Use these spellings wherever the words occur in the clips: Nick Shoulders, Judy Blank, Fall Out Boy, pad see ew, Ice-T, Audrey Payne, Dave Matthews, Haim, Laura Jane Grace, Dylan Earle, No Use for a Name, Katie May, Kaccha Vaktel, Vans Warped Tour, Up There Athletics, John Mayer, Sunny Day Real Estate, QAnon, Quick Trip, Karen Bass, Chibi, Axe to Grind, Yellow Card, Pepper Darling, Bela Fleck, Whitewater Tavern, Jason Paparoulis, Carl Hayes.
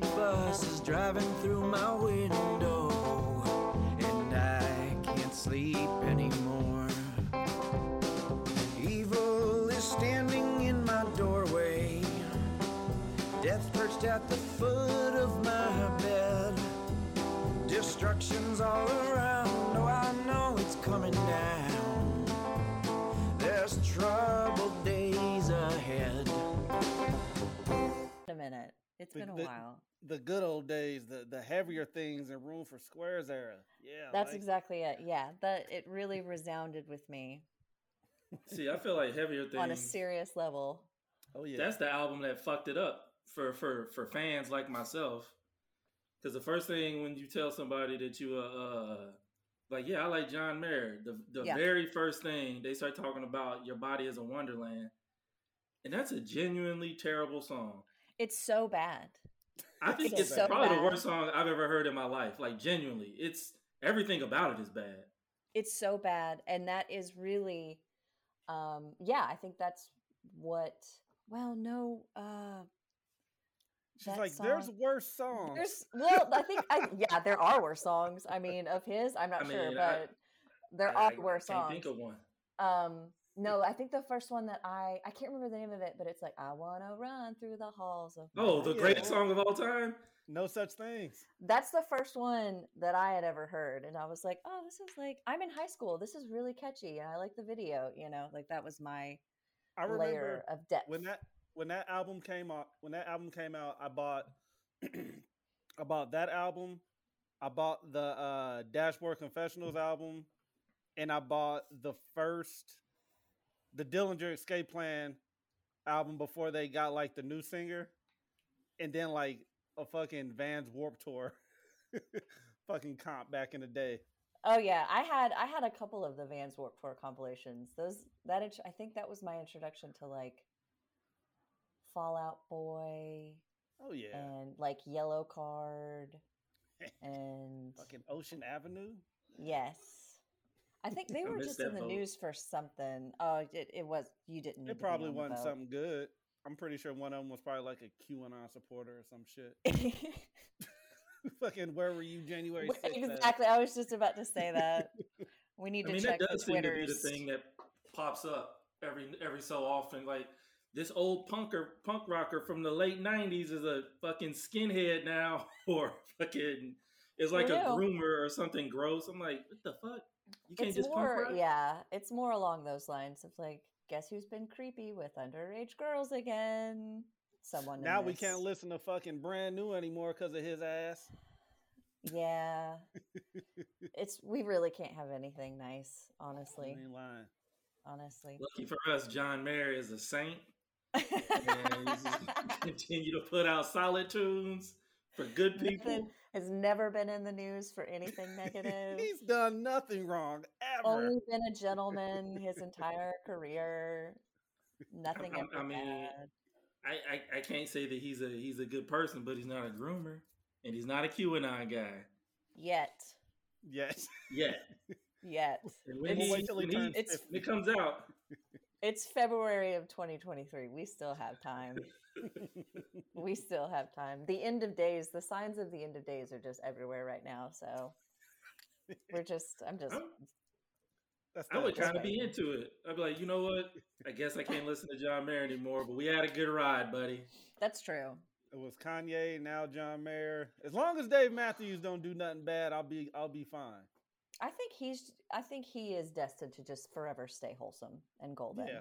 ragged bus is driving through my window, and I can't sleep anymore. Evil is standing in my doorway, death perched at the foot of my bed. Destruction's all around, oh I know it's coming down. There's troubled days ahead. A minute. It's been a while. The good old days, the heavier things and room for squares era. Yeah. That's like, exactly it. Yeah. It really resounded with me. See, I feel like heavier things on a serious level. Oh yeah. That's the album that fucked it up for fans like myself. Cause the first thing when you tell somebody that you like, yeah, I like John Mayer, the very first thing they start talking about Your Body is a Wonderland. And that's a genuinely terrible song. It's so bad. I think it's so probably bad. The worst song I've ever heard in my life. Like, genuinely, it's everything about it is bad. It's so bad. And that is really, I think that's what, well, no. She's like, song, there's worse songs. There are worse songs. I mean, of his, I'm not sure, but there are worse songs. I can't think of one. No, I think the first one that I can't remember the name of it, but it's like, I want to run through the halls of... Oh, the greatest song of all time? No Such Things. That's the first one that I had ever heard. And I was like, oh, this is like, I'm in high school. This is really catchy. And I like the video, you know, like that was my layer of depth. When that album came out, I bought that album. I bought the Dashboard Confessionals album. And I bought the Dillinger Escape Plan album before they got like the new singer, and then like a fucking Vans Warped Tour, fucking comp back in the day. Oh yeah, I had a couple of the Vans Warped Tour compilations. I think that was my introduction to like Fall Out Boy. Oh yeah, and like Yellow Card and fucking Ocean Avenue. Yes. I think they were just in the news for something. Oh, it was. You didn't. It probably wasn't something good. I'm pretty sure one of them was probably like a QAnon supporter or some shit. Fucking, where were you January 6th? Exactly. I was just about to say that. We need to check the Twitters. That does seem to be the thing that pops up every so often. Like, this old punk rocker from the late 90s is a fucking skinhead now, or fucking is like a groomer or something gross. I'm like, what the fuck? You can't just punk rock? Yeah, it's more along those lines of like, guess who's been creepy with underage girls again? Someone now we can't listen to fucking Brand New anymore because of his ass. Yeah, we really can't have anything nice, honestly. I ain't lying. Honestly, lucky for us, John Mayer is a saint. And he's continue to put out solid tunes. For good people. Nathan has never been in the news for anything negative. He's done nothing wrong, ever. Only been a gentleman his entire career. Nothing ever bad. I can't say that he's a good person, but he's not a groomer. And he's not a QAnon guy. Yet. Yes. Yet. And when it comes out. It's February of 2023. We still have time. We still have time. The end of days, the signs of the end of days are just everywhere right now. So I would kind of be into it. I'd be like, you know what? I guess I can't listen to John Mayer anymore, but we had a good ride, buddy. That's true. It was Kanye, now John Mayer. As long as Dave Matthews don't do nothing bad, I'll be fine. I think he is destined to just forever stay wholesome and golden. Yeah.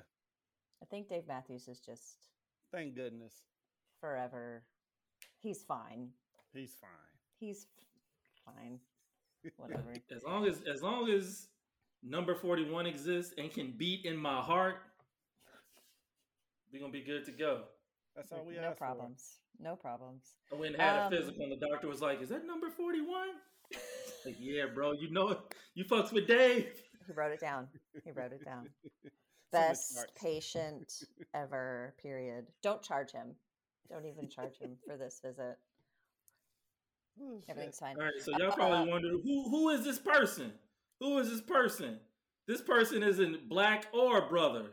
I think Dave Matthews is just, thank goodness, forever. He's fine. Whatever. As long as number 41 exists and can beat in my heart, we're gonna be good to go. That's all we asked for. No problems. I went and had a physical, and the doctor was like, "Is that number 41?" Like, yeah, bro, you know it. You fucks with Dave. He wrote it down. Best patient ever, period. Don't charge him. Don't even charge him for this visit. Oh, everything's fine. All right, so y'all probably wonder, who is this person? Who is this person? This person isn't black or brother.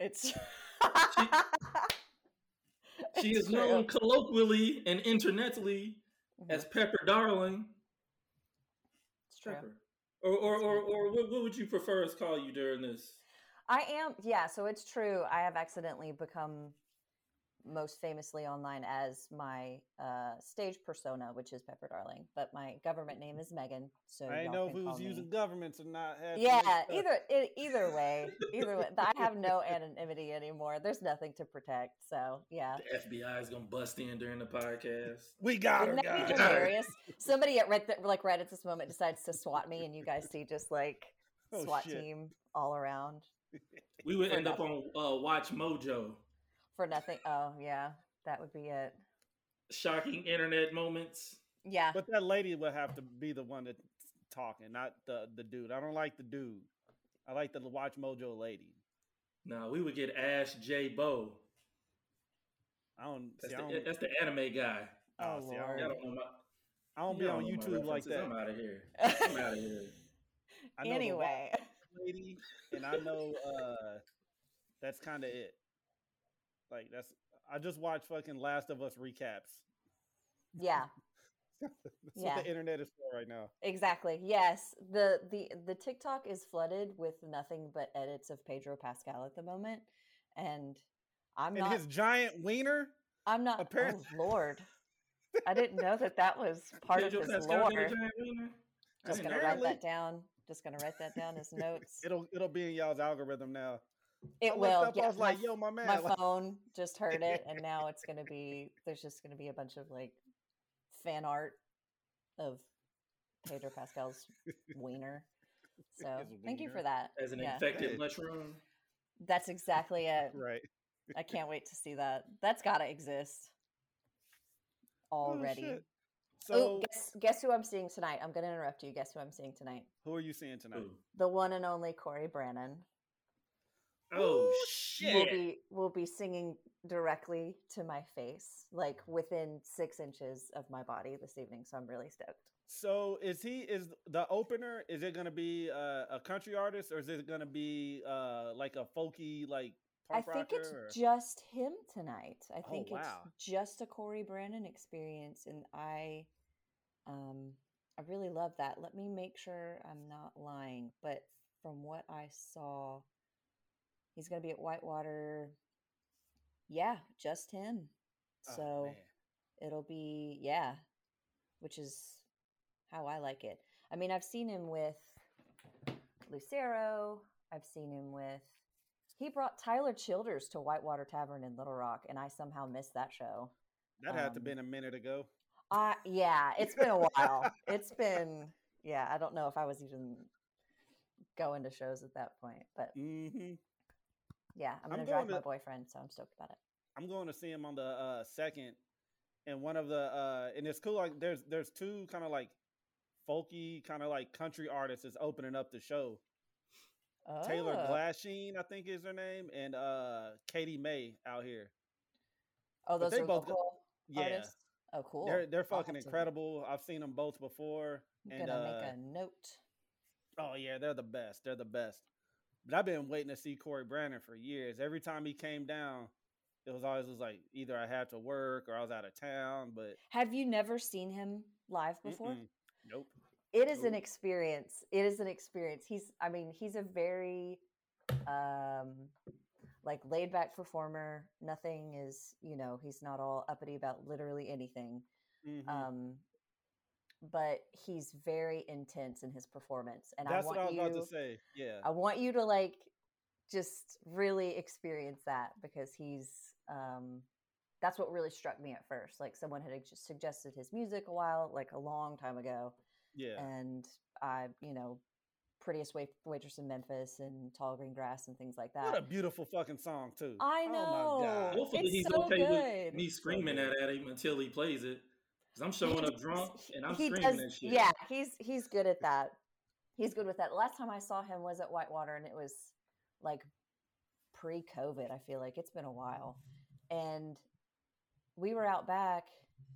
It's... She is known colloquially and internetally as Pepper Darling. It's true. Pepper. Or what would you prefer us call you during this? I am, yeah, so it's true. I have accidentally become most famously online as my stage persona, which is Pepper Darling, but my government name is Megan. So I didn't know if we was using governments or not. Yeah, either way, I have no anonymity anymore. There's nothing to protect. So yeah, the FBI is gonna bust in during the podcast. We got her, guys. Hilarious. Somebody at right at this moment decides to SWAT me, and you guys see just like SWAT team all around. We would end up on Watch Mojo. For nothing. Oh, yeah. That would be it. Shocking internet moments. Yeah. But that lady would have to be the one that's talking, not the dude. I don't like the dude. I like the Watch Mojo lady. No, we would get Ash J. Bo. That's the anime guy. Oh, see, Lord. I don't be on YouTube like that. I'm out of here. I know anyway. Lady, and I know that's kind of it. Like I just watched fucking Last of Us recaps. Yeah, that's what the internet is for right now. Exactly. Yes, the TikTok is flooded with nothing but edits of Pedro Pascal at the moment, and his giant wiener. I'm not. Apparently. Oh Lord, I didn't know that was part Pedro of his Pascal lore. Just gonna write that down. As notes. It'll be in y'all's algorithm now. It will. Yeah. I was like, yo, my man. My phone just heard it, and now it's going to be, there's just going to be a bunch of like fan art of Pedro Pascal's wiener. So thank you for that. As an infected mushroom. That's exactly it. Right. I can't wait to see that. That's got to exist already. Oh, so ooh, guess who I'm seeing tonight? I'm going to interrupt you. Guess who I'm seeing tonight? Who are you seeing tonight? Ooh. The one and only Cory Branan. Oh, shit. We'll be singing directly to my face, like within 6 inches of my body this evening. So I'm really stoked. So is the opener, is it going to be a country artist, or is it going to be like a folky, like punk rocker? I think it's just him tonight. I think it's just a Cory Branan experience. And I really love that. Let me make sure I'm not lying. But from what I saw, he's going to be at Whitewater. Yeah, just him. So it'll be, which is how I like it. I mean, I've seen him with Lucero. I've seen him with, he brought Tyler Childers to Whitewater Tavern in Little Rock, and I somehow missed that show. That had to have been a minute ago. It's been a while. I don't know if I was even going to shows at that point, but... Mm-hmm. Yeah, I'm going to drive my boyfriend, so I'm stoked about it. I'm going to see him on the 2nd, and one of the and it's cool. Like there's two kind of like folky, kind of like country artists is opening up the show. Oh. Taylor Glasheen, I think is her name, and Katie May out here. Oh, those are both local artists. Oh, cool. They're fucking incredible. I've seen them both before. I'm gonna make a note. Oh yeah, they're the best. But I've been waiting to see Cory Branan for years. Every time he came down, it was always like either I had to work or I was out of town. But have you never seen him live before? Mm-mm. Nope. It is an experience. He's a very like laid back performer. Nothing is, he's not all uppity about literally anything. Mm-hmm. But he's very intense in his performance. And that's what I was about to say. Yeah. I want you to like just really experience that, because he's that's what really struck me at first. Like someone had suggested his music a long time ago. Yeah. And I, Prettiest Waitress in Memphis and Tall Green Grass and things like that. What a beautiful fucking song too. I know. Oh my God. Hopefully he's so okay with me screaming at him until he plays it. I'm showing up drunk and I'm screaming and shit. Yeah, he's good at that. He's good with that. Last time I saw him was at Whitewater, and it was like pre-COVID. I feel like it's been a while. And we were out back,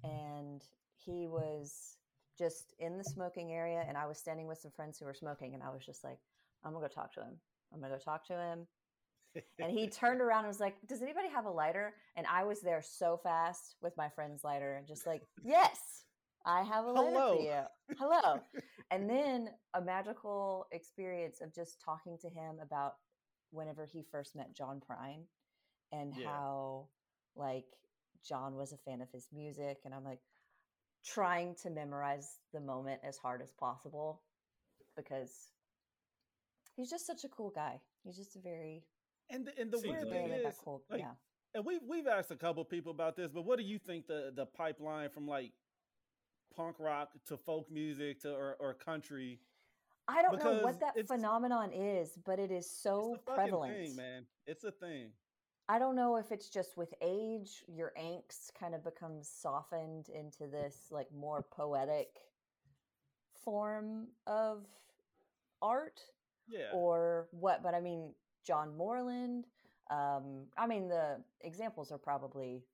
and he was just in the smoking area, and I was standing with some friends who were smoking, and I was just like, I'm going to go talk to him. And he turned around and was like, does anybody have a lighter? And I was there so fast with my friend's lighter and just like, yes, I have a lighter for you. Hello. And then a magical experience of just talking to him about whenever he first met John Prine and how like John was a fan of his music. And I'm like trying to memorize the moment as hard as possible because he's just such a cool guy. He's just a very... And the weird thing is, like, and we've asked a couple people about this, but what do you think the pipeline from like punk rock to folk music to or country? I don't know what that phenomenon is, but it is so prevalent. It's a thing, man. It's a thing. I don't know if it's just with age, your angst kind of becomes softened into this like more poetic form of art, or what. But I mean, John Moreland. I mean, the examples are probably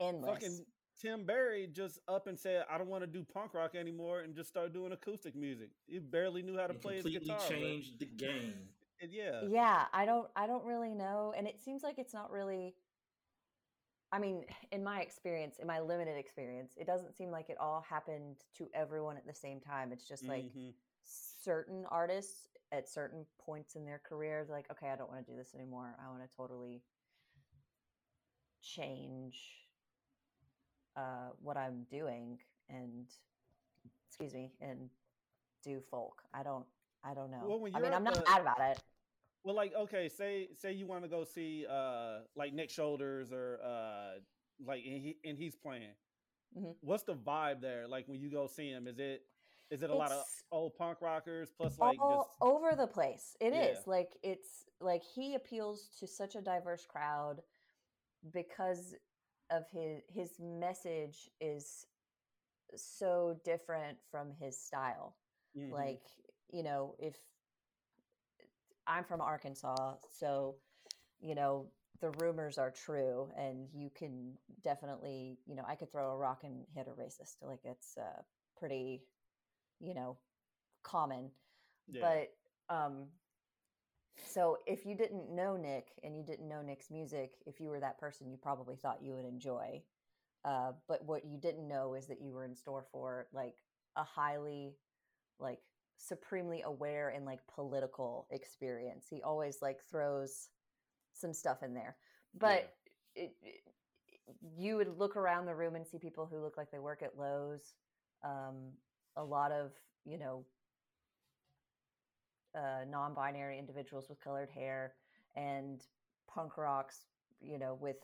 endless. Fucking Tim Barry just up and said, "I don't want to do punk rock anymore," and just started doing acoustic music. He barely knew how to play his guitar. Completely changed the game. Yeah. I don't really know, and it seems like it's not really. I mean, in my experience, in my limited experience, it doesn't seem like it all happened to everyone at the same time. It's just like certain artists at certain points in their careers, like, okay, I don't want to do this anymore. I want to totally change what I'm doing and do folk. I don't know. Well, I mean, I'm not mad about it. Well, like, okay, say you want to go see like Nick Shoulders or like, and he's playing. Mm-hmm. What's the vibe there? Like when you go see him, is it a lot of old punk rockers plus like all over the place? It is like, it's like he appeals to such a diverse crowd because of his message is so different from his style. Mm-hmm. Like, you know, if I'm from Arkansas, so, you know, the rumors are true and you can definitely, you know, I could throw a rock and hit a racist. Like it's pretty, you know, common, but, so if you didn't know Nick and you didn't know Nick's music, if you were that person, you probably thought you would enjoy. But what you didn't know is that you were in store for like a highly, like supremely aware and like political experience. He always like throws some stuff in there, but you would look around the room and see people who look like they work at Lowe's. A lot of, you know, non-binary individuals with colored hair and punk rocks, you know, with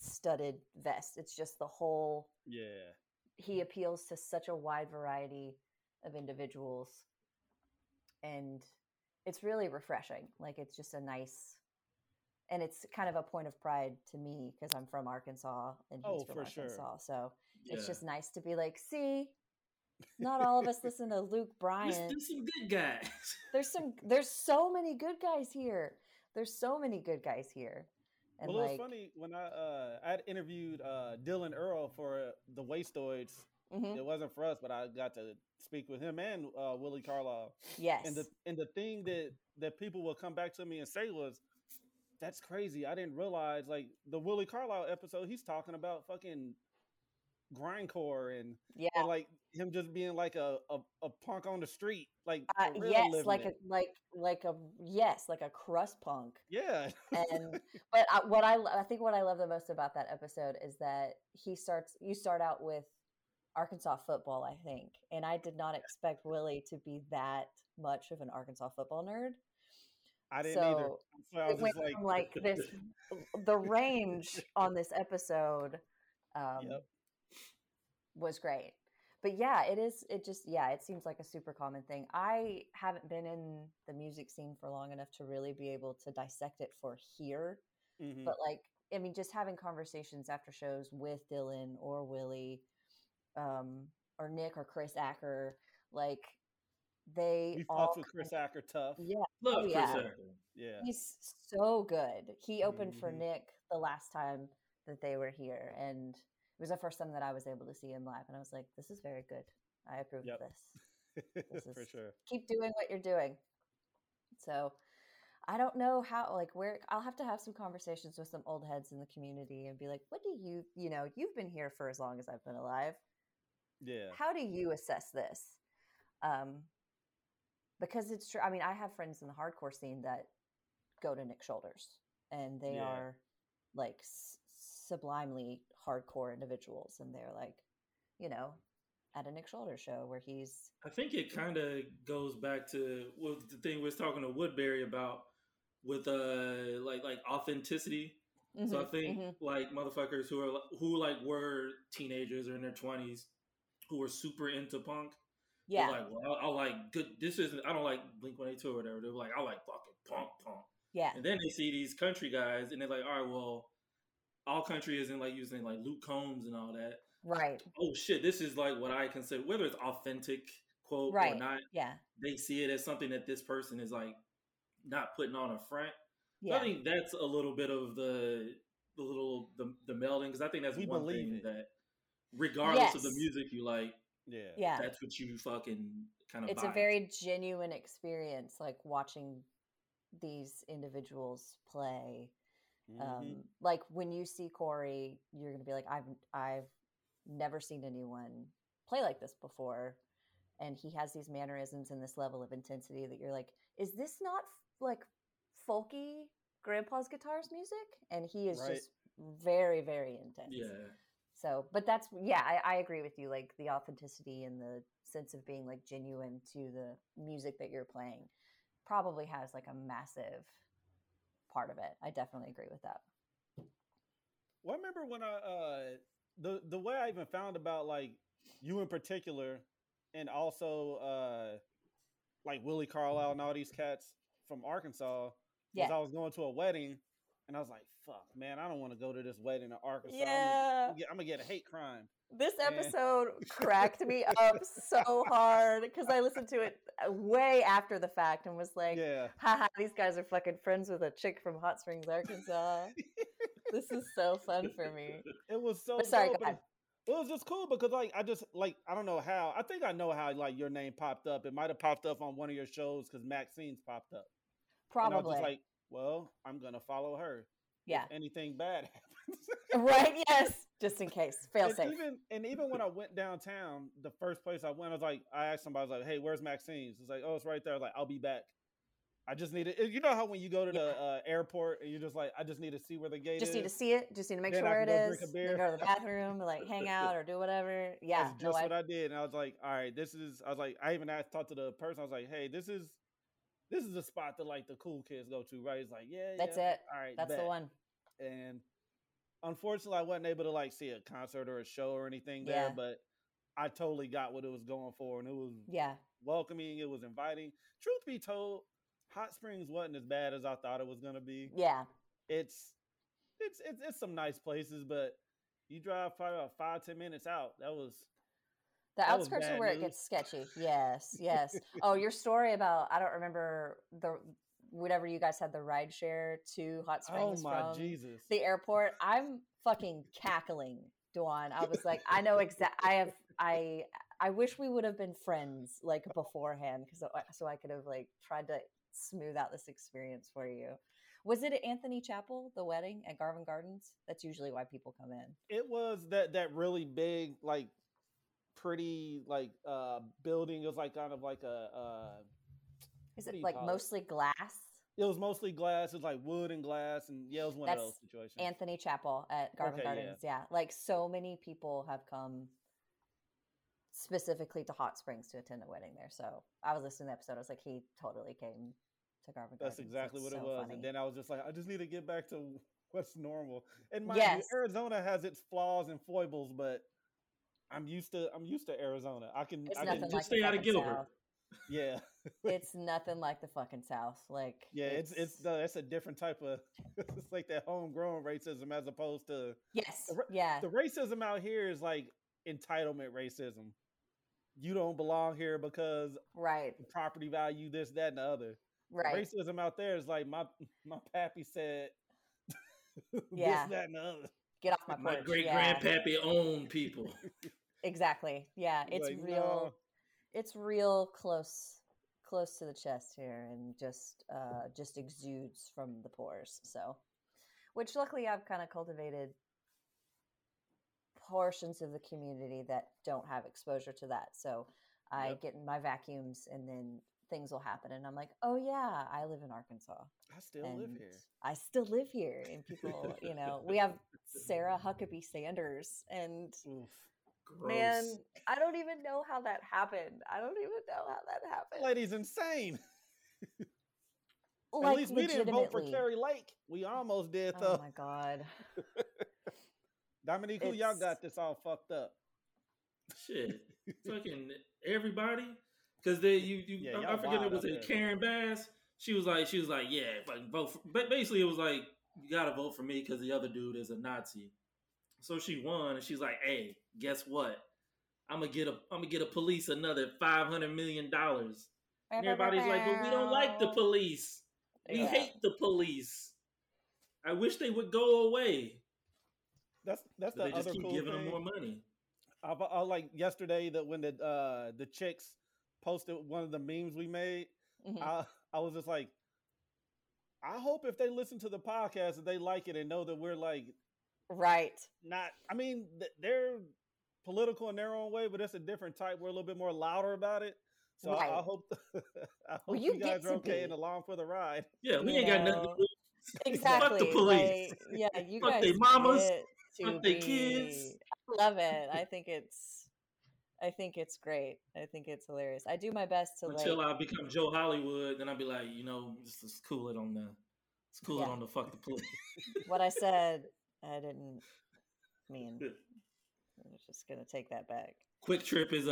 studded vests. It's just the whole, he appeals to such a wide variety of individuals and it's really refreshing. Like it's just a nice, and it's kind of a point of pride to me because I'm from Arkansas and he's from Arkansas. Sure. So it's just nice to be like, see, not all of us listen to Luke Bryan. There's some good guys. There's so many good guys here. And well, like, it was funny when I interviewed Dylan Earle for the Wastoids. Mm-hmm. It wasn't for us, but I got to speak with him and Willie Carlisle. Yes. And the thing that people will come back to me and say was, that's crazy. I didn't realize like the Willie Carlisle episode, he's talking about fucking grindcore and like him just being like a punk on the street, like like a crust punk. Yeah. And but I think what I love the most about that episode is that you start out with Arkansas football, I think, and I did not expect Willie to be that much of an Arkansas football nerd. I didn't either. So I was just like this, the range on this episode. Was great. But it seems like a super common thing. I haven't been in the music scene for long enough to really be able to dissect it for here. Mm-hmm. But like, I mean, just having conversations after shows with Dylan or Willie or Nick or Chris Acker, like they fucked with Chris Acker tough. Yeah. Love Chris Acker. Yeah. He's so good. He opened for Nick the last time that they were here. And it was the first time that I was able to see him live. And I was like, this is very good. I approve of this. For sure. Keep doing what you're doing. So I don't know how, like, where I'll have to have some conversations with some old heads in the community and be like, what do you, you know, you've been here for as long as I've been alive. Yeah. How do you assess this? Because it's true. I mean, I have friends in the hardcore scene that go to Nick Shoulders and they are like sublimely hardcore individuals. And they're like, you know, at a Nick Shoulders show where he's. I think it kind of goes back to what the thing we was talking to Woodbury about with like authenticity. Mm-hmm, so I think like motherfuckers who like were teenagers or in their 20s who were super into punk. Yeah. Like, well, I like good. This isn't. I don't like Blink-182 or whatever. They're like, I like fucking punk. Yeah. And then they see these country guys, and they're like, all right, well, all country isn't like using like Luke Combs and all that. Right. Oh shit, this is like what I consider, whether it's authentic quote or not. Yeah. They see it as something that this person is like not putting on a front. Yeah. So I think that's a little bit of the melding, because I think that's one thing that regardless of the music you like. Yeah. Yeah. That's what you fucking kind of. It's a very genuine experience, like watching these individuals play. Mm-hmm. Like when you see Cory, you're going to be like, I've never seen anyone play like this before. And he has these mannerisms and this level of intensity that you're like, is this not like folky grandpa's guitars music? And he is just very, very intense. Yeah. So, but that's, I agree with you. Like the authenticity and the sense of being like genuine to the music that you're playing probably has like a massive part of it. I definitely agree with that. Well, I remember when I, the way I even found about like you in particular, and also like Willie Carlisle and all these cats from Arkansas, because I was going to a wedding. And I was like, fuck, man, I don't want to go to this wedding in Arkansas. Yeah. I'm going to get a hate crime. This episode cracked me up so hard because I listened to it way after the fact and was like, haha, these guys are fucking friends with a chick from Hot Springs, Arkansas. This is so fun for me. It was so cool. It was just cool because like I just like I don't know how. I think I know how like your name popped up. It might have popped up on one of your shows because Maxine's popped up. Probably. And I was just like, well, I'm going to follow her. Yeah. If anything bad happens. Right. Yes. Just in case. Fail safe. Even when I went downtown, the first place I went, I was like, I asked somebody, I was like, hey, where's Maxine's? It's like, oh, it's right there. I was like, I'll be back. I just need to, you know how when you go to the airport and you're just like, I just need to see where the gate is. Just need to see it. Just need to make sure where it is. Then go to the bathroom, like hang out or do whatever. Yeah. That's what I did. And I was like, all right, this is, I was like, I even talked to the person. I was like, hey, this is the spot that like the cool kids go to, right? It's like, that's it. All right, that's the one. And unfortunately, I wasn't able to like see a concert or a show or anything there, but I totally got what it was going for, and it was welcoming. It was inviting. Truth be told, Hot Springs wasn't as bad as I thought it was gonna be. Yeah, it's some nice places, but you drive probably about 5-10 minutes out. The outskirts are where it gets sketchy. Yes, yes. Oh, your story about, I don't remember whatever you guys had the rideshare to Hot Springs from Jesus. The airport. I'm fucking cackling, Duane. I was like, I know exactly. I wish we would have been friends like beforehand so I could have like tried to smooth out this experience for you. Was it at Anthony Chapel, the wedding at Garvin Gardens? That's usually why people come in. It was that really big, like, pretty like building. It was like kind of like a is it like mostly glass? It was mostly glass. It was like wood and glass, and it was one of those situations. Anthony Chapel at Garvin Gardens. Yeah. Like so many people have come specifically to Hot Springs to attend a wedding there. So I was listening to the episode. I was like, he totally came to Garvin Gardens. That's exactly what it was. Funny. And then I was just like, I just need to get back to what's normal. And mind you, Arizona has its flaws and foibles, but I'm used to Arizona. I can just like stay out of Gilbert. South. Yeah. It's nothing like the fucking South. Like it's a different type of, it's like that homegrown racism as opposed to the racism out here is like entitlement racism. You don't belong here because property value, this, that, and the other. Right. Racism out there is like my pappy said this, that, and the other. Get off my porch. My great grandpappy owned people. Exactly. Yeah, it's like, real. No. It's real close close to the chest here and just exudes from the pores. So, which luckily I've kind of cultivated portions of the community that don't have exposure to that. So I get in my vacuums and then things will happen. And I'm like, oh yeah, I live in Arkansas. I still live here. And people, you know, we have Sarah Huckabee Sanders and oof. Gross. Man, I don't even know how that happened. Lady's insane. At least we didn't vote for Carrie Lake. We almost did though. Oh my God. Dominique, who y'all got this all fucked up? Shit. Fucking everybody. Because they I forget it was a Karen Bass. She was like, yeah, fucking vote for, but basically it was like, you gotta vote for me because the other dude is a Nazi. So she won, and she's like, "Hey, guess what? I'm gonna get a police another $500 million." And everybody's like, "But we don't like the police. We hate the police. I wish they would go away." That's so the they just other keep cool giving thing. Them more money. I like yesterday that when the chicks posted one of the memes we made, mm-hmm. I was just like, I hope if they listen to the podcast and they like it and know that we're like. Right. Not, I mean, they're political in their own way, but it's a different type. We're a little bit more louder about it. So right. I hope you guys are okay and along for the ride. Yeah, we ain't got nothing to do. Exactly. Fuck the police. Like, yeah, you guys. Fuck their mamas. Fuck their kids. I love it. I think it's great. I think it's hilarious. I do my best to until I become Joe Hollywood, then I'll be like, you know, just cool it on the, fuck the police. What I said. I didn't mean. I'm just gonna take that back. Quick Trip is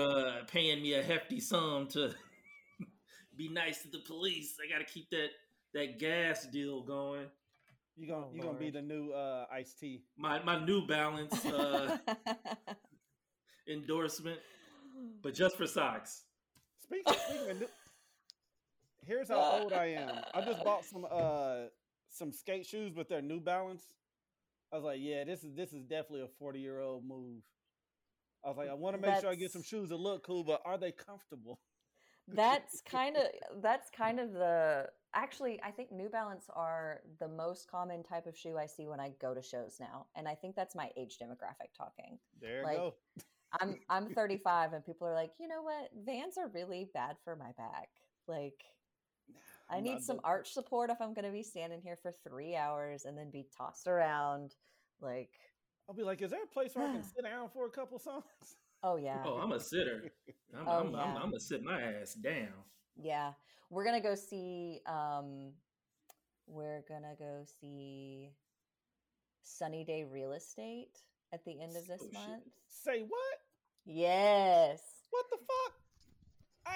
paying me a hefty sum to be nice to the police. I gotta keep that gas deal going. You're gonna be the new Ice-T. My New Balance endorsement, but just for socks. Speaking of here's how old I am. I just bought some skate shoes, but they're New Balance. I was like, yeah, this is definitely a 40-year-old move. I was like, I want to make sure I get some shoes that look cool, but are they comfortable? That's kind of the actually I think New Balance are the most common type of shoe I see when I go to shows now. And I think that's my age demographic talking. There you go. I'm 35 and people are like, you know what? Vans are really bad for my back. Like I need some arch support if I'm going to be standing here for 3 hours and then be tossed around. Like, I'll be like, is there a place where I can sit down for a couple songs? Oh yeah. Oh, I'm a sitter. I'm gonna sit my ass down. Yeah, we're gonna go see. We're gonna go see Sunny Day Real Estate at the end of this month. Say what? Yes. What the fuck?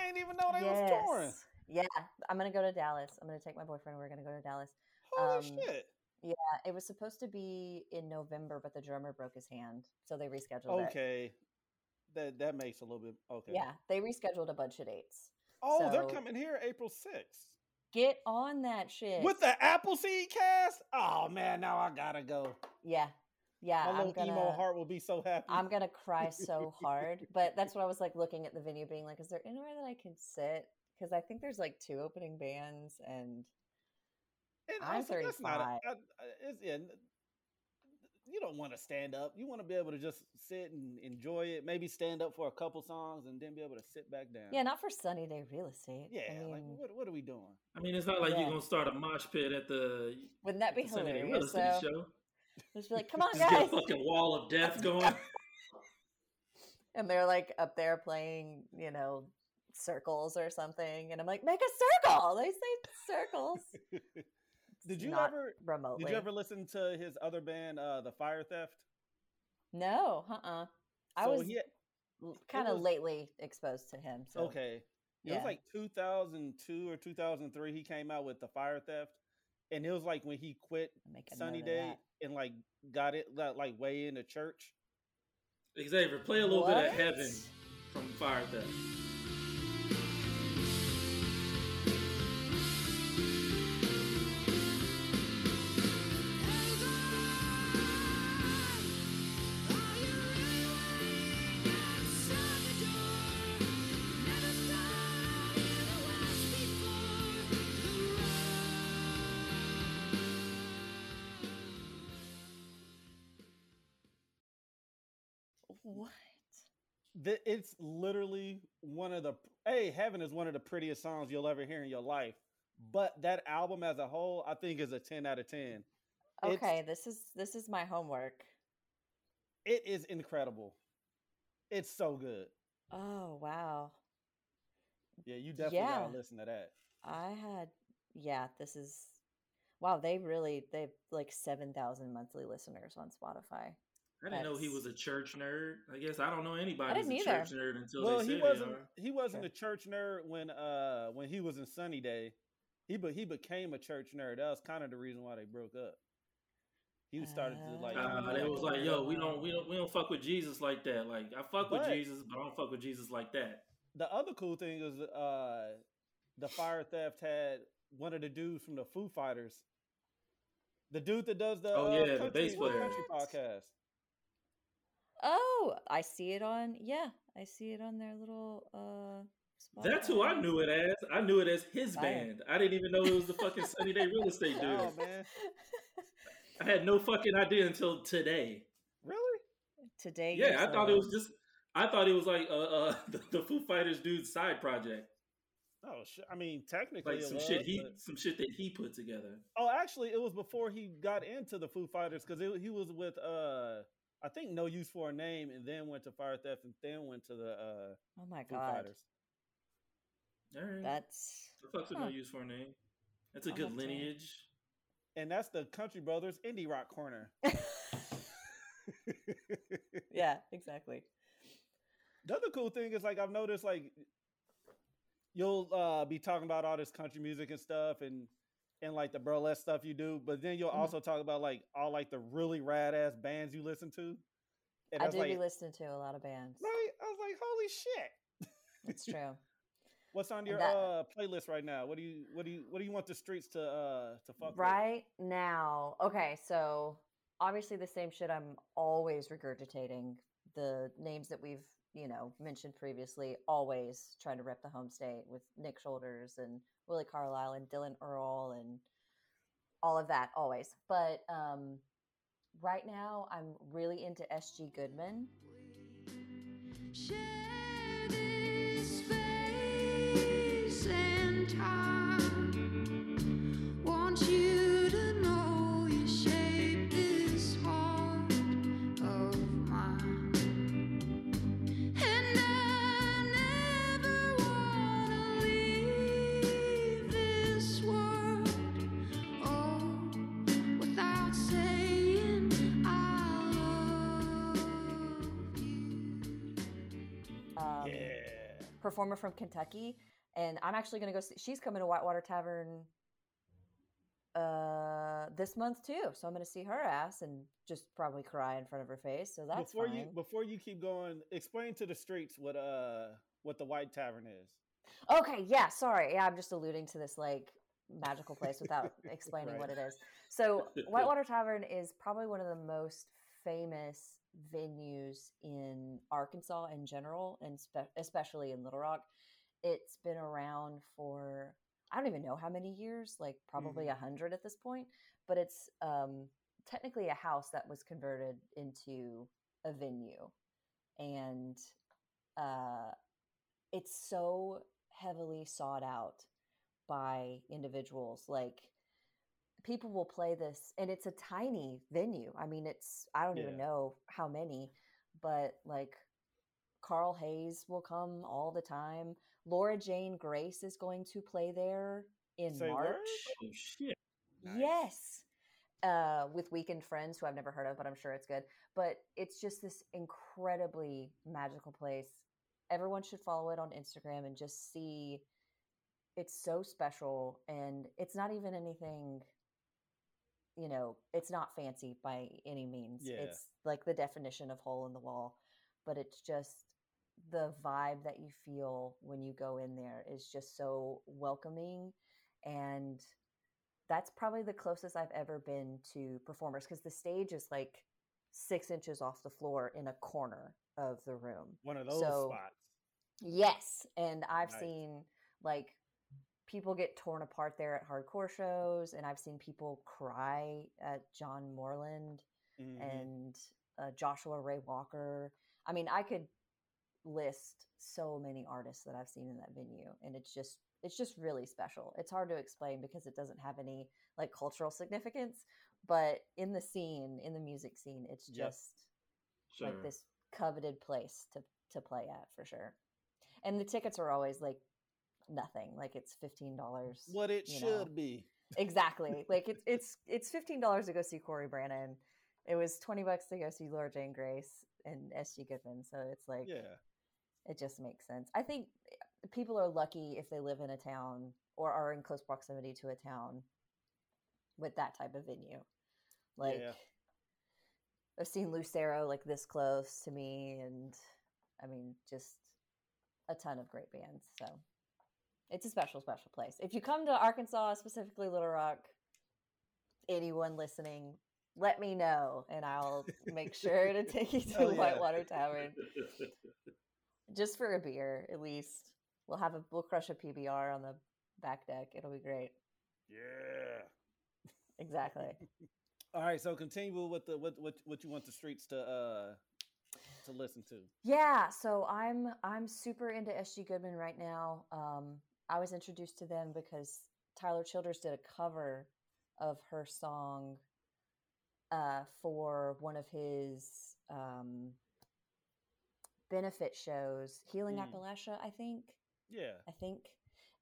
I didn't even know they was touring. Yeah, I'm going to go to Dallas. I'm going to take my boyfriend. We're going to go to Dallas. Holy shit. Yeah, it was supposed to be in November, but the drummer broke his hand. So they rescheduled it. Okay. That makes a little bit. Okay. Yeah, they rescheduled a bunch of dates. Oh, so, they're coming here April 6th. Get on that shit. With the Appleseed cast? Oh, man, now I got to go. Yeah. Yeah, my little emo heart will be so happy. I'm going to cry so hard. But that's what I was like looking at the venue being like, is there anywhere that I can sit? Because I think there's like 2 opening bands, and I'm 35. You don't want to stand up. You want to be able to just sit and enjoy it. Maybe stand up for a couple songs and then be able to sit back down. Yeah, not for Sunny Day Real Estate. Yeah, I mean, like what are we doing? I mean, it's not like you're gonna start a mosh pit at the. Wouldn't that be Sunny Day Real Estate show? Just be like, come on, guys! Just get a fucking wall of death going. And they're like up there playing, you know. Circles or something, and I'm like, make a circle. They say circles. Did you ever listen to his other band, the Fire Theft? No, I so was kind of lately exposed to him. So. Okay, it was like 2002 or 2003. He came out with the Fire Theft, and it was like when he quit Sunny Day and like got like way into church. Xavier, play a little bit of Heaven from Fire Theft. What? It's literally one of the... Hey, Heaven is one of the prettiest songs you'll ever hear in your life. But that album as a whole, I think, is a 10 out of 10. Okay, this is my homework. It is incredible. It's so good. Oh, wow. Yeah, you definitely gotta listen to that. This is... Wow, they've like 7,000 monthly listeners on Spotify. I didn't know he was a church nerd. I guess I don't know anybody who's a church nerd until they said it. Well, he wasn't a church nerd when he was in Sunny Day. He became a church nerd. That was kind of the reason why they broke up. He started to like. It was like, yo, we don't fuck with Jesus like that. Like I fuck with Jesus, but I don't fuck with Jesus like that. The other cool thing is the Fire Theft had one of the dudes from the Foo Fighters. The dude that does the bass player country podcast. Oh, I see it on. Yeah, I see it on their little. Spotify. That's who I knew it as. I knew it as his band. I didn't even know it was the fucking Sunny Day Real Estate dude. Oh man, I had no fucking idea until today. Really? Today? Yeah, I thought it was just. I thought it was like the Foo Fighters dude's side project. Oh shit! I mean, technically, like some shit that he put together. Oh, actually, it was before he got into the Foo Fighters because he was with I think No Use for a Name, and then went to Fire Theft, and then went to the Oh my God! Foo Fighters. All right. That's the fuck's with No Use for a Name. That's a good lineage. And that's the Country Brothers Indie Rock Corner. Yeah, exactly. The other cool thing is like I've noticed like. You'll be talking about all this country music and stuff and like the burlesque stuff you do, but then you'll also talk about like all like the really rad ass bands you listen to. And I do be listening to a lot of bands. Right? I was like, holy shit. It's true. What's on your playlist right now? What do you want the streets to fuck right with? Now? Okay, so obviously the same shit I'm always regurgitating. The names that we've mentioned previously, always trying to rep the home state with Nick Shoulders and Willie Carlisle and Dylan Earle and all of that, always. But right now, I'm really into SG Goodman. Share this space and time. Want you to know you shaped this heart of mine. Performer from Kentucky, and I'm actually going to go see, she's coming to Whitewater Tavern this month too, so I'm going to see her ass and just probably cry in front of her face, so that's before fine. Before you keep going, explain to the streets what the White Tavern is. Okay, yeah, sorry. Yeah, I'm just alluding to this like magical place without explaining right. What it is. So Whitewater Tavern is probably one of the most famous venues in Arkansas in general, and especially in Little Rock. It's been around for I don't even know how many years, like probably 100 at this point, but it's technically a house that was converted into a venue, and it's so heavily sought out by individuals. Like people will play this, and it's a tiny venue. I mean, it's, I don't even know how many, but like Carl Hayes will come all the time. Laura Jane Grace is going to play there in March. Oh, shit. Nice. Yes. With Weekend Friends, who I've never heard of, but I'm sure it's good. But it's just this incredibly magical place. Everyone should follow it on Instagram and just see. It's so special, and it's not even anything... it's not fancy by any means. Yeah. It's like the definition of hole in the wall, but it's just the vibe that you feel when you go in there is just so welcoming. And that's probably the closest I've ever been to performers, because the stage is like 6 inches off the floor in a corner of the room. One of those spots. Yes. And I've seen like... people get torn apart there at hardcore shows, and I've seen people cry at John Moreland and Joshua Ray Walker. I mean, I could list so many artists that I've seen in that venue, and it's just really special. It's hard to explain because it doesn't have any like cultural significance, but in the scene, in the music scene, it's just sure. like this coveted place to play at for sure. And the tickets are always like nothing, like it's $15. What it should be. Exactly. Like it's $15 to go see Cory Branan. It was $20 to go see Laura Jane Grace and SG Goodman. So it's like, it just makes sense. I think people are lucky if they live in a town or are in close proximity to a town with that type of venue. Like I've seen Lucero like this close to me, and I mean, just a ton of great bands. So it's a special, special place. If you come to Arkansas, specifically Little Rock, anyone listening, let me know and I'll make sure to take you to Whitewater Tavern. Just for a beer, at least. We'll crush a PBR on the back deck. It'll be great. Yeah. Exactly. All right. So continue with the what you want the streets to listen to. Yeah. So I'm super into SG Goodman right now. I was introduced to them because Tyler Childers did a cover of her song for one of his benefit shows, Healing Appalachia, I think. Yeah. I think.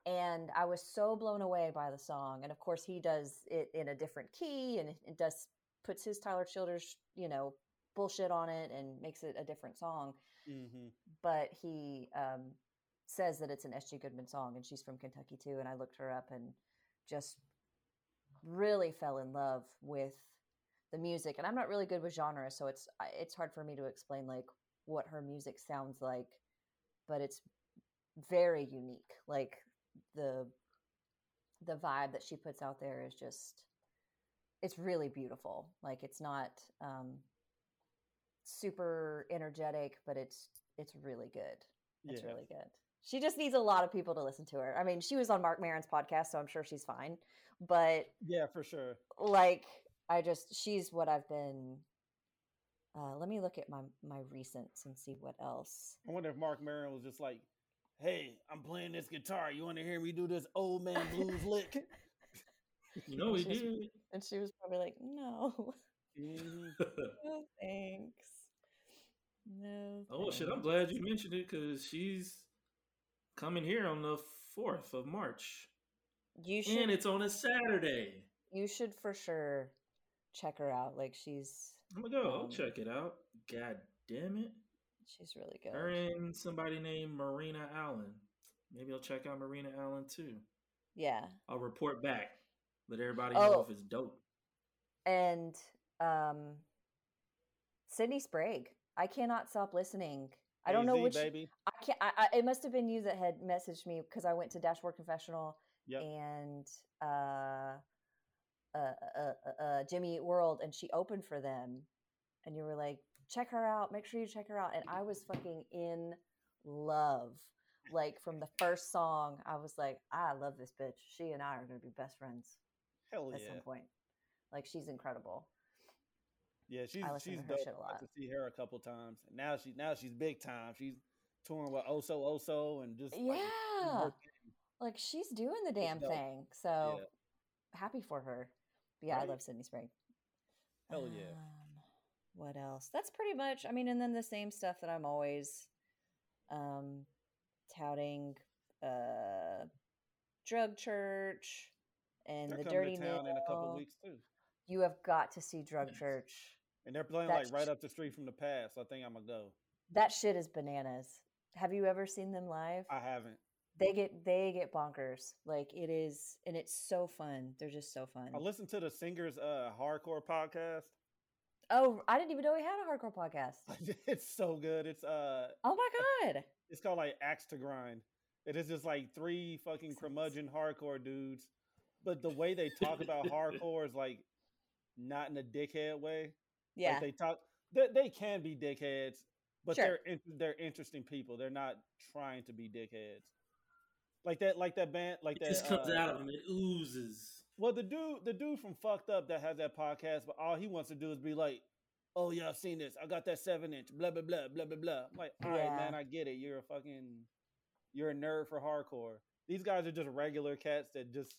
And I was so blown away by the song. And of course he does it in a different key and it puts his Tyler Childers, bullshit on it and makes it a different song. Mm-hmm. But he says that it's an SG Goodman song, and she's from Kentucky too. And I looked her up and just really fell in love with the music. And I'm not really good with genre, so it's hard for me to explain like what her music sounds like, but it's very unique. Like the vibe that she puts out there is just, it's really beautiful. Like it's not super energetic, but it's really good. It's really good. She just needs a lot of people to listen to her. I mean, she was on Mark Maron's podcast, so I'm sure she's fine, but yeah, for sure. Like she's what I've been, let me look at my recents and see what else. I wonder if Mark Maron was just like, hey, I'm playing this guitar. You want to hear me do this old man blues lick? He did. And she was probably like, no. No thanks. No. Oh, thanks. Shit. I'm glad you mentioned it because she's coming here on the 4th of March. You should, and it's on a Saturday. You should for sure check her out. Like she's... I'm gonna go. I'll check it out. God damn it. She's really good. Her and somebody named Marina Allen. Maybe I'll check out Marina Allen too. Yeah. I'll report back. Let everybody know if it's dope. And Sydney Sprague. I cannot stop listening. I don't know which. Baby. I can't. It must have been you that had messaged me because I went to Dashboard Confessional and Jimmy Eat World, and she opened for them, and you were like, check her out, make sure you check her out. And I was fucking in love. Like from the first song, I was like, I love this bitch. She and I are gonna be best friends at some point. Like she's incredible. Yeah, she's dope. Shit a lot. I got to see her a couple times. And now she's big time. She's touring with Oso and just like she's doing the damn thing. So happy for her. But yeah, I love Sydney Sprague. Hell yeah. What else? That's pretty much, I mean, and then the same stuff that I'm always touting, Drug Church and they're the Dirty Mill. In a couple of weeks too. You have got to see Drug Church. And they're playing right up the street from the past. So I think I'm going to go. That shit is bananas. Have you ever seen them live? I haven't. They get bonkers. Like it is, and it's so fun. They're just so fun. I listened to the singer's hardcore podcast. Oh, I didn't even know he had a hardcore podcast. It's so good. It's oh my god. It's called like Axe to Grind. It is just like three fucking curmudgeon hardcore dudes, but the way they talk about hardcore is like not in a dickhead way. Yeah, like they can be dickheads, but they're interesting people. They're not trying to be dickheads. Like that band, like that. It just comes out of him. It oozes. Well, the dude from Fucked Up that has that podcast, but all he wants to do is be like, oh yeah, I've seen this. I got that 7-inch, blah, blah, blah, blah, blah, blah. I'm like, all right, man, I get it. You're a fucking, you're a nerd for hardcore. These guys are just regular cats that just,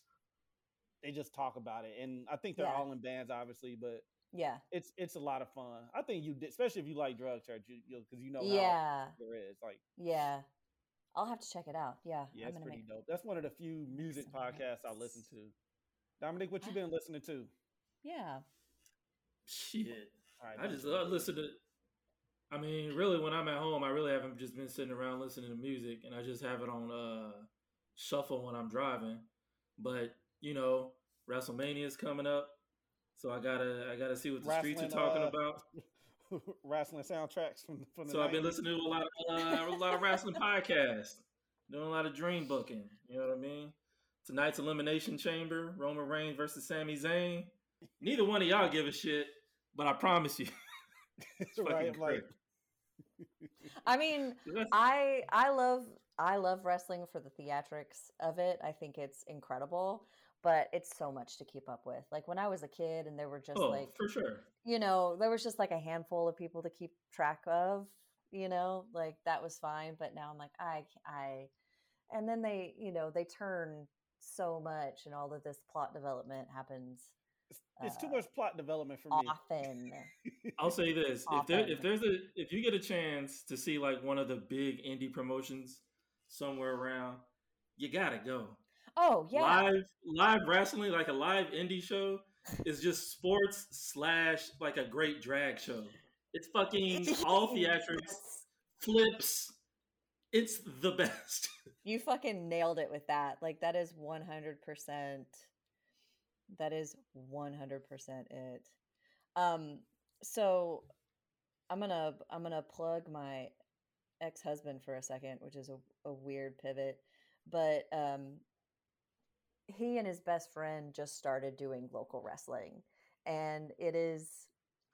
they just talk about it. And I think they're all in bands, obviously, but yeah, it's a lot of fun. I think you did, especially if you like drug church, you because you know how there is. Like, yeah, I'll have to check it out. Yeah, yeah, it's pretty dope. That's one of the few music podcasts I listen to. Dominic, what you been listening to? Yeah. Shit. Right, I listen to, I mean, really when I'm at home, I really haven't just been sitting around listening to music, and I just have it on shuffle when I'm driving. But, you know, WrestleMania is coming up, so I gotta see what the streets are talking about. Wrestling soundtracks from the 90s. I've been listening to a lot of wrestling podcasts, doing a lot of dream booking. You know what I mean? Tonight's Elimination Chamber, Roman Reigns versus Sami Zayn. Neither one of y'all give a shit, but I promise you. It's right, like, I mean, I love wrestling for the theatrics of it. I think it's incredible, but it's so much to keep up with. Like when I was a kid and there were just for sure. You know, there was just like a handful of people to keep track of, you know, like that was fine. But now I'm like, and then they, you know, they turn so much and all of this plot development happens. It's too much plot development for me. I'll say this. If you get a chance to see like one of the big indie promotions somewhere around, you gotta go. Oh yeah. Live wrestling, like a live indie show is just sports / like a great drag show. It's fucking all theatrics, flips. It's the best. You fucking nailed it with that. Like that is 100%. That is 100% it. So I'm gonna plug my ex-husband for a second, which is a weird pivot, but he and his best friend just started doing local wrestling, and it is.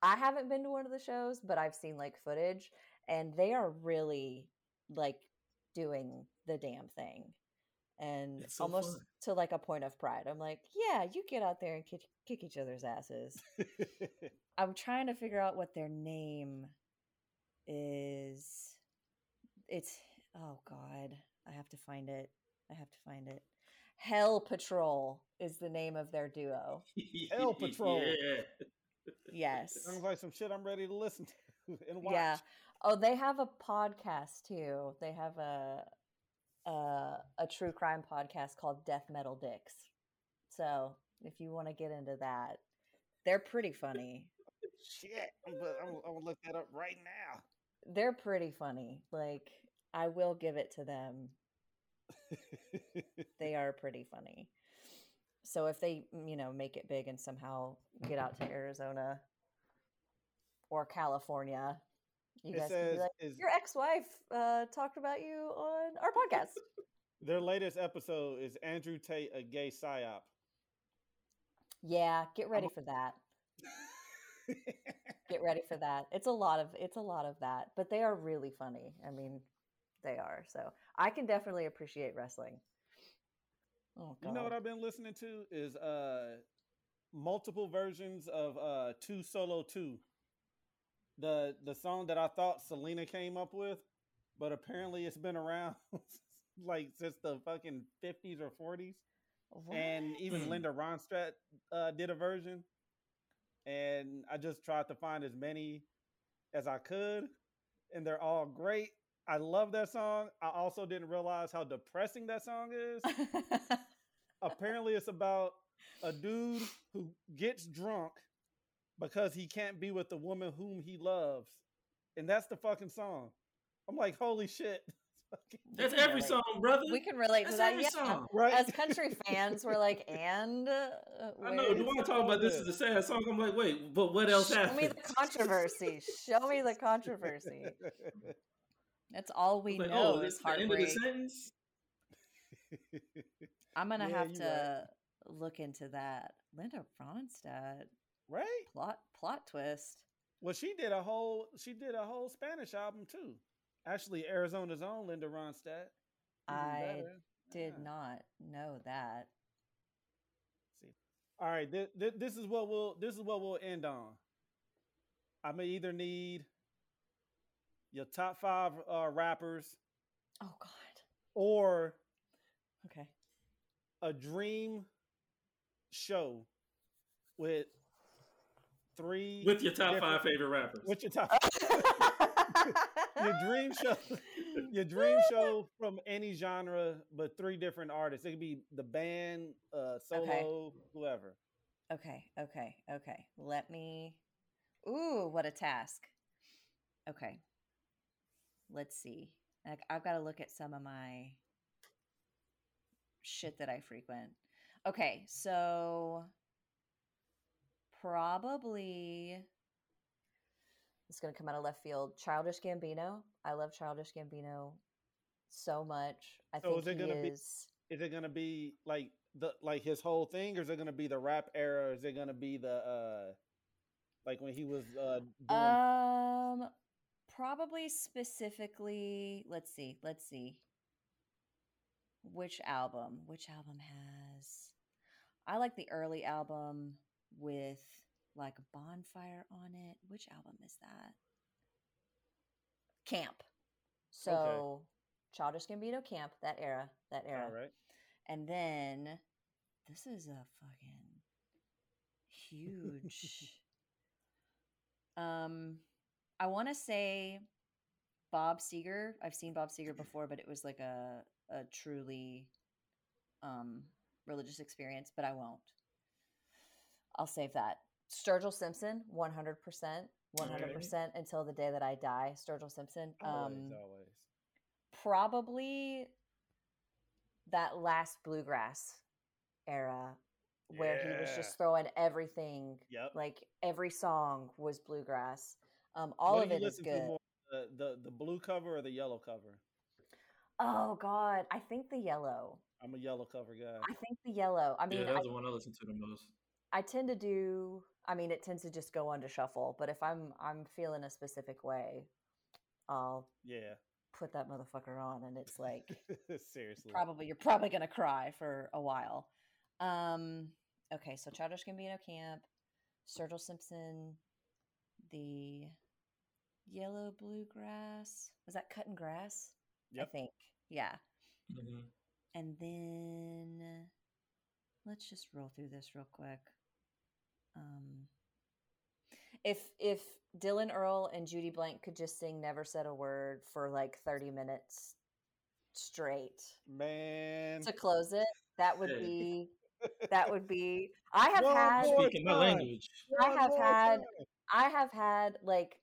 I haven't been to one of the shows, but I've seen like footage, and they are really like doing the damn thing. And so almost fun. To like a point of pride. I'm like, yeah, you get out there and kick each other's asses. I'm trying to figure out what their name is. It's, oh God, I have to find it. Hell Patrol is the name of their duo. Hell Patrol. Yeah. Yes. Sounds like some shit I'm ready to listen to and watch. Yeah. Oh, they have a podcast too. They have a true crime podcast called Death Metal Dicks. So if you want to get into that, they're pretty funny. Shit, I'm gonna look that up right now. They're pretty funny. Like I will give it to them. They are pretty funny. So if they, you know, make it big and somehow get out to Arizona or California. You guys says, can be like, your ex-wife talked about you on our podcast. Their latest episode is Andrew Tate, a gay psyop. Yeah, get ready for that. Get ready for that. It's a lot of that, but they are really funny. I mean, they are. So I can definitely appreciate wrestling. Oh, God. You know what I've been listening to is multiple versions of Two Solo Two. The song that I thought Selena came up with, but apparently it's been around like since the fucking 50s or 40s. What? And even Linda Ronstadt did a version. And I just tried to find as many as I could, and they're all great. I love that song. I also didn't realize how depressing that song is. Apparently it's about a dude who gets drunk because he can't be with the woman whom he loves. And that's the fucking song. I'm like, holy shit. That's every song, brother. We can relate to that. Yeah. Right? As country fans, we're like, and? I know. Do I talk about this is a sad song? I'm like, wait, but what else happened? Show me the controversy. Show me the controversy. That's all we know is heartbreak. The end of the sentence? I'm going to have to look into that. Linda Ronstadt. Right, plot twist. Well, she did a whole Spanish album too. Actually, Arizona's own Linda Ronstadt. I did not know that. Let's see, all right, this is what we'll end on. I may either need your top five rappers. Oh, God. Or okay, a dream show with three. With your top five favorite rappers. With your top your dream show from any genre, but three different artists. It could be the band, solo, okay, whoever. Okay. Let me. Ooh, what a task. Okay. Let's see. I've got to look at some of my shit that I frequent. Okay, so probably it's going to come out of left field. Childish Gambino. I love Childish Gambino so much. Is it going to be like the his whole thing, or is it going to be the rap era? Or is it going to be the like when he was doing? Probably specifically, let's see. Which album has... I like the early album with like a bonfire on it. Which album is that? Camp. So okay. Childish Gambino, Camp, that era. All right. And then this is a fucking huge... I want to say Bob Seger. I've seen Bob Seger before, but it was like a truly religious experience, but I won't. I'll save that. Sturgill Simpson, 100%. 100% until the day that I die, Sturgill Simpson. Always. Probably that last bluegrass era where he was just throwing everything. Yep. Like every song was bluegrass. All of it is good. More, the blue cover or the yellow cover? Oh God, I think the yellow. I'm a yellow cover guy. I think the yellow. I mean, yeah, that's the one I listen to the most. It tends to just go on to shuffle. But if I'm feeling a specific way, I'll put that motherfucker on, and it's like seriously, you're probably gonna cry for a while. Okay, so Childish Gambino, Camp, Sturgill Simpson, the yellow bluegrass. Was that Cutting Grass? Yep. I think. Yeah. Mm-hmm. And then let's just roll through this real quick. If Dylan Earle and Judy Blank could just sing Never Said a Word for like 30 minutes straight, man, to close it, that would be I have had speaking my language. I have had like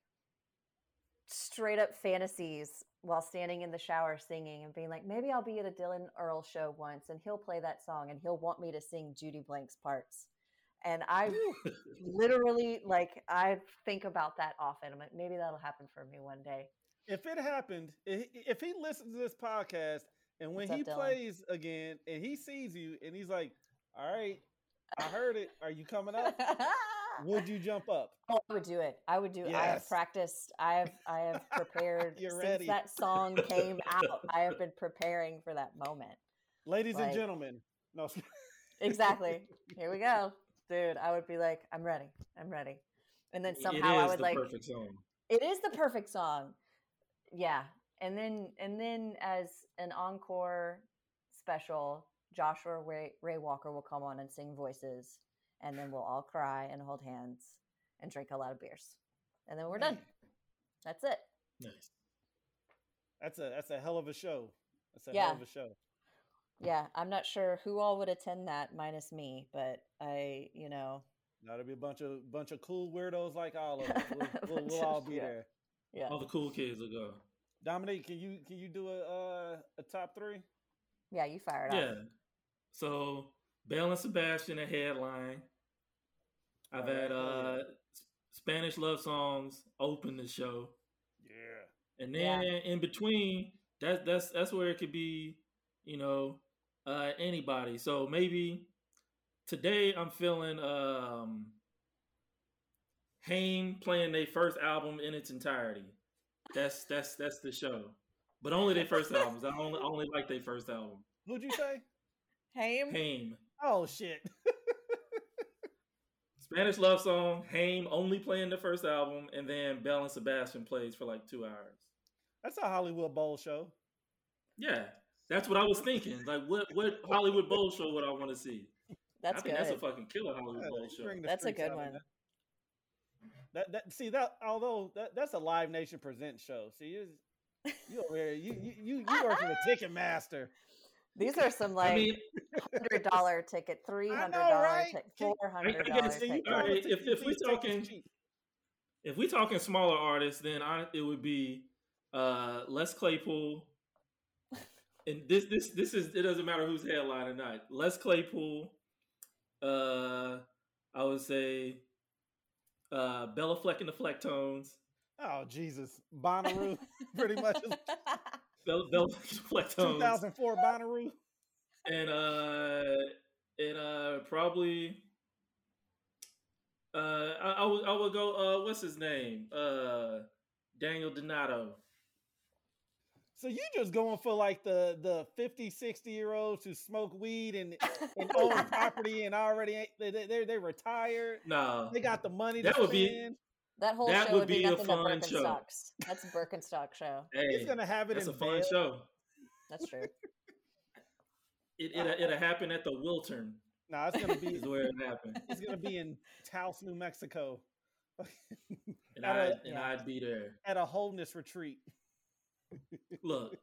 straight up fantasies while standing in the shower singing and being like, maybe I'll be at a Dylan Earle show once and he'll play that song and he'll want me to sing Judy Blank's parts. And I literally I think about that often. I'm like, maybe that'll happen for me one day. If it happened, if he listens to this podcast and when he plays again and he sees you and he's like, all right, I heard it. Are you coming up? Would you jump up? Oh, I would do it. Yes. I have practiced. I have prepared. You're since ready. That song came out. I have been preparing for that moment. Ladies and gentlemen. No. Exactly. Here we go. Dude, I would be like, I'm ready. And then somehow I would like. It is the perfect song. It is the perfect song. Yeah. And then as an encore special, Joshua Ray Walker will come on and sing Voices. And then we'll all cry and hold hands and drink a lot of beers. And then we're done. That's it. Nice. That's a hell of a show. Yeah, I'm not sure who all would attend that minus me, but I. That'll be a bunch of cool weirdos like all of us. We'll all be there. Yeah. All the cool kids will go. Dominique, can you do a top three? Yeah, you fire it off. Yeah. So Belle and Sebastian at Headline. I've had Spanish Love Songs open the show. Yeah. And then in between, that's where it could be, anybody. So maybe today I'm feeling Haim playing their first album in its entirety. That's the show. But only their first albums. I only like their first album. Who'd you say? Haim. Oh shit! Spanish Love Song, Haim only playing the first album, and then Belle and Sebastian plays for like 2 hours. That's a Hollywood Bowl show. Yeah, that's what I was thinking. Like, what Hollywood Bowl show would I want to see? That's good. That's a fucking killer Hollywood Bowl show. That's a good one. That's a Live Nation Presents show. See, you over here, you working with Ticketmaster. These are some like $100 ticket, $300 ticket, $400 ticket. All right, if we talking smaller artists, then it would be Les Claypool, and this is, it doesn't matter who's headline or not. Les Claypool, I would say Bella Fleck and the Flecktones. Oh Jesus, Bonnaroo, pretty much. Bella Fleck 2004 Bonnaroo. And probably I would go what's his name? Daniel Donato. So you just going for like the 50, 60-year-olds who smoke weed and own property and already they retired. No. They got the money that would spend. That whole show would be nothing but Birkenstocks. That's a Birkenstock show. Hey, he's gonna have it. That's in a fun show. That's true. It'll happen at the Wiltern. No, it's gonna be where it happened. It's gonna be in Taos, New Mexico. I'd be there at a wholeness retreat. Look,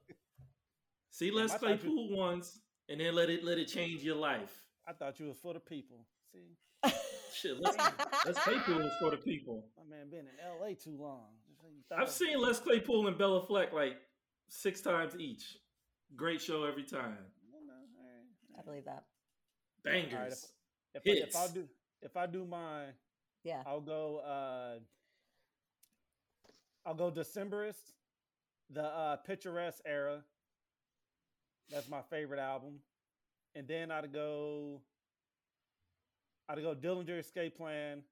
see Les Claypool once, and then let it change your life. I thought you was for the people. See. Shit, Les Claypool is for the people. My man been in LA too long. I've seen Les Claypool and Bella Fleck like 6 times each. Great show every time. I believe that. Bangers. Right, if I do mine, yeah, I'll go Decemberist, the Picturesque Era. That's my favorite album. And then I'd go Dillinger Escape Plan,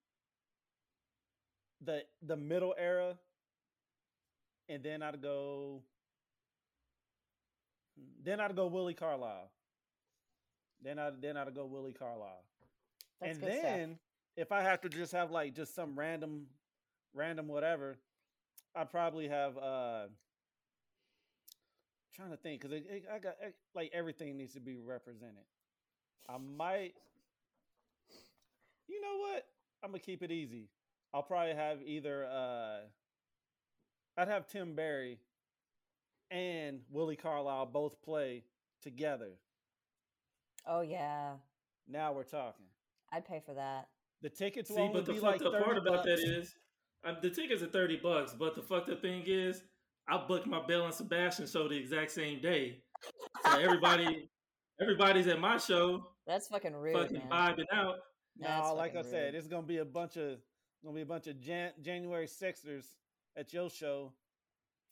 the middle era, and then I'd go Willie Carlisle. Then I'd go Willie Carlisle. That's and then stuff. If I have to just have like just some random whatever, I'd probably have trying to think, because I got everything needs to be represented. I might. You know what? I'm going to keep it easy. I'll probably have either I'd have Tim Barry and Willie Carlisle both play together. Oh, yeah. Now we're talking. I'd pay for that. The tickets will only be like $30. See, but the fucked up part about that is the tickets are $30, but the fucked up thing is I booked my Belle and Sebastian show the exact same day. So everybody's at my show. That's fucking rude, fucking vibing out. No, like I said, it's gonna be a bunch of January sexters at your show.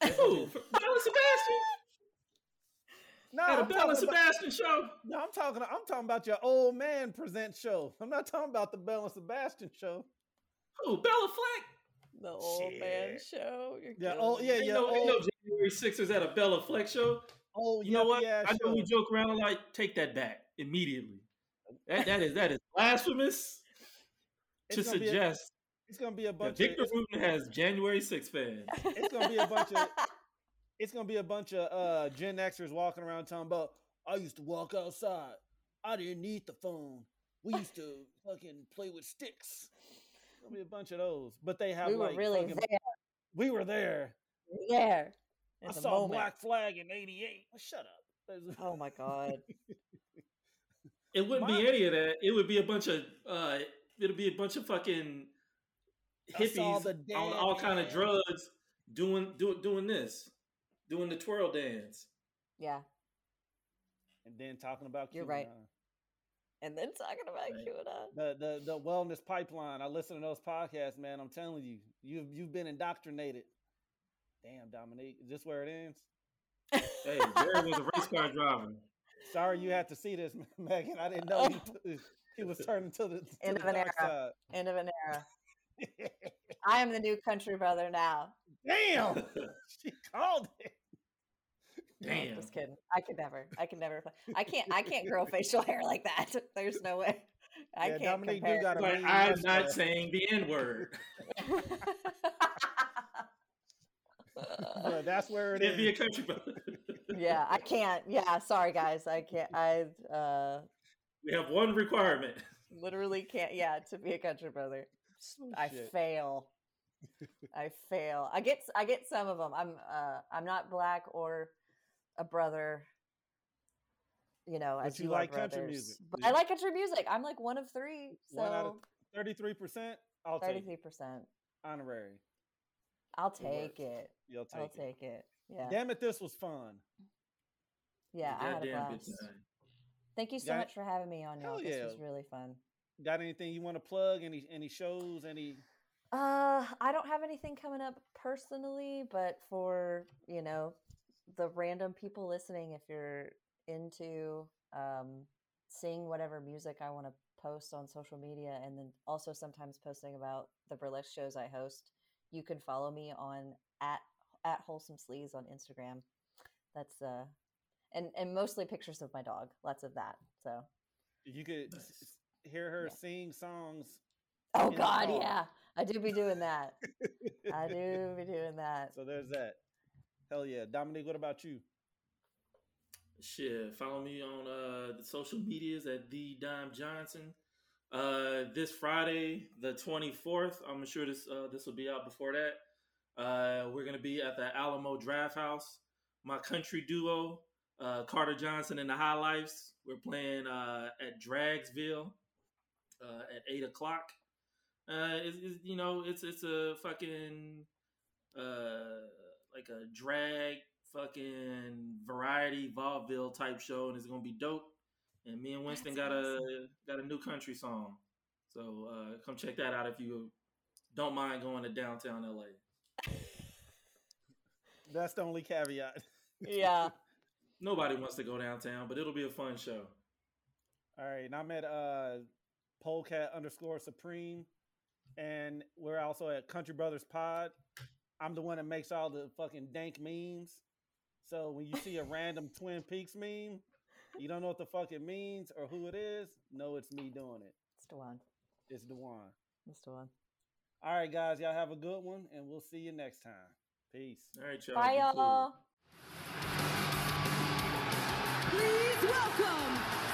Ooh, Belle and Sebastian. No, at a Belle and Sebastian show. No, I'm talking about your old man present show. I'm not talking about the Belle and Sebastian show. Who? Bella Fleck. The old man show. Ain't no January sexters at a Bella Fleck show. Oh, you know what? Yeah, I know we joke around a lot. Take that back immediately. That is blasphemous to suggest. It's gonna be a bunch. Victor Wooten has January 6th fans. It's gonna be a bunch of. It's gonna be a bunch of Gen Xers walking around talking about. I used to walk outside. I didn't need the phone. We used to fucking play with sticks. It's gonna be a bunch of those, but they have. We were there. There. I saw a Black Flag in '88. Well, shut up. Oh my god. It wouldn't be any of that. It would be a bunch of fucking hippies on all kind of drugs doing this, doing the twirl dance. Yeah. And then talking about QAnon. You're right. And then talking about QAnon. The wellness pipeline. I listen to those podcasts, man. I'm telling you, you've been indoctrinated. Damn, Dominique, is this where it ends? Hey, Jerry was a race car driver. Sorry, you had to see this, Megan. I didn't know he was turning to the end of an era. End of an era. I am the new country brother now. Damn, she called it. Damn, no, just kidding. I could never. I can't grow facial hair like that. There's no way. I yeah, can't Dominique compare. But I'm not saying the N-word. That's where it is. Be a country brother. Yeah, I can't. Yeah, sorry guys, I can't. We have one requirement. Literally can't. Yeah, to be a country brother, I fail. I get some of them. I'm not black or a brother. You know, but you like country music. I like country music. I'm like one of three. So 33%. I'll take 33% honorary. I'll take it. I'll take it. Yeah. Damn it, this was fun. Yeah, I had a blast. Thank you so much for having me on. Y'all. Yeah. This was really fun. Got anything you want to plug? Any shows? Any? I don't have anything coming up personally, but for the random people listening, if you're into seeing whatever music I want to post on social media, and then also sometimes posting about the burlesque shows I host, you can follow me on at Wholesome Sleaze on Instagram. That's and mostly pictures of my dog, lots of that. So you could hear her sing songs. Oh God, yeah, I do be doing that. So there's that. Hell yeah, Dominique. What about you? Shit, follow me on the social medias at The Dom Johnson. This Friday, the 24th, I'm sure this will be out before that. We're going to be at the Alamo Draft House. My country duo, Carter Johnson and the High Lifes, we're playing at Dragsville at 8 o'clock. It's a fucking like a drag fucking variety vaudeville type show, and it's gonna be dope. And me and Winston got a new country song, so come check that out if you don't mind going to downtown LA. That's the only caveat. Yeah. Nobody wants to go downtown, but it'll be a fun show. All right, and I'm at Polecat_Supreme, and we're also at Country Brothers Pod. I'm the one that makes all the fucking dank memes. So when you see a random Twin Peaks meme, you don't know what the fuck it means or who it is. No, it's me doing it. It's Dewan. All right, guys. Y'all have a good one, and we'll see you next time. Peace. All right, y'all. Bye, y'all. Please welcome...